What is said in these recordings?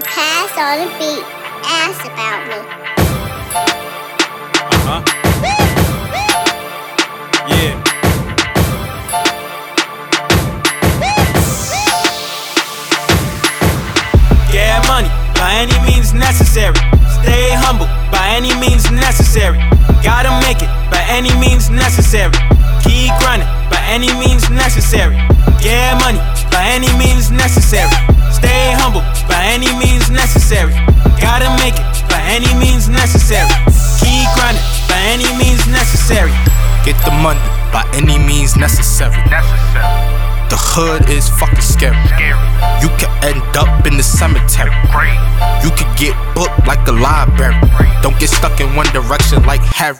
the past on the beat, ask about me. Yeah. Get money, by any means necessary. Stay humble, by any means necessary. Gotta make it, by any means necessary. Keep grinding, by any means necessary. Get money, by any means necessary. Stay humble, by any means necessary. Gotta make it, by any means necessary. Keep grinding, by any means necessary. Get the money, by any means necessary. The hood is fucking scary. You can end up in the cemetery. You could get booked like the library. Don't get stuck in one direction like Harry.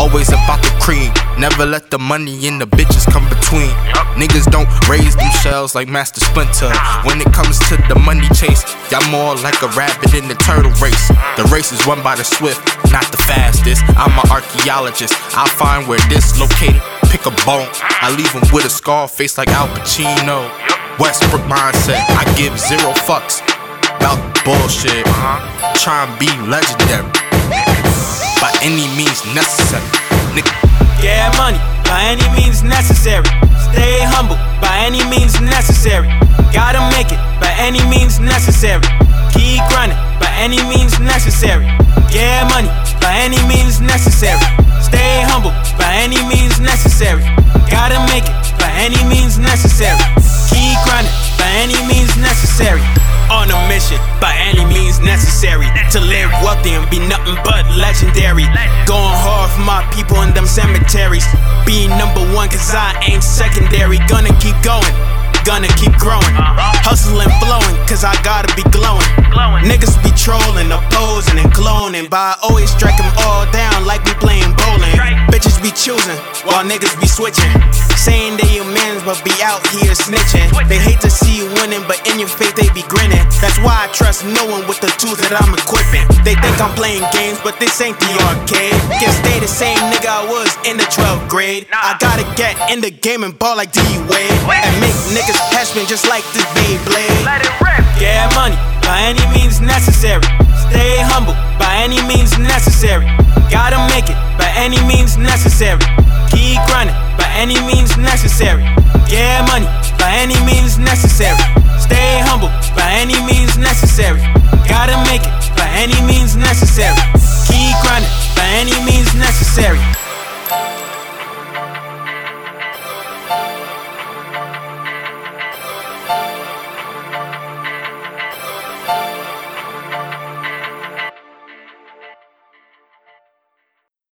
Always about the cream. Never let the money and the bitches come between. Niggas don't raise them shells like Master Splinter. When it comes to the money chase, y'all more like a rabbit in the turtle race. The race is won by the swift, not the fastest. I'm an archaeologist, I find where this located. Pick a bone, I leave him with a scar face like Al Pacino. Westbrook mindset, I give zero fucks about the bullshit. Try and be legendary, by any means necessary. Nigga. Get money, by any means necessary. Stay humble, by any means necessary. Gotta make it, by any means necessary. Keep grinding, by any means necessary. Get money, by any means necessary. Stay humble, by any means necessary. Gotta make it, by any means necessary. Keep grinding, by any means necessary. On a mission, by any means necessary. To live wealthy and be nothing but legendary. Going hard for my people in them cemeteries. Being number one cause I ain't secondary. Gonna keep going, gonna keep growing. Hustling, flowing, cause I gotta be glowing. Niggas be trolling, opposing and cloning. But I always strike them all down like we playing bowling. Bitches be choosing, while niggas be switching. Saying they your mans, but be out here snitching. They hate to see you winning, but in your face they be grinning. That's why I trust no one with the tools that I'm equipping. They think I'm playing games, but this ain't the arcade. Can't stay the same nigga I was in the 12th grade. I gotta get in the game and ball like D-Wade. And make niggas catchmen just like this Beyblade. Let it rip. Get money, by any means necessary. Stay humble, by any means necessary. Gotta make it, by any means necessary. Keep grinding, by any means necessary. Get money, by any means necessary. Stay humble, by any means necessary. Gotta make it, by any means necessary. Keep grinding, by any means necessary.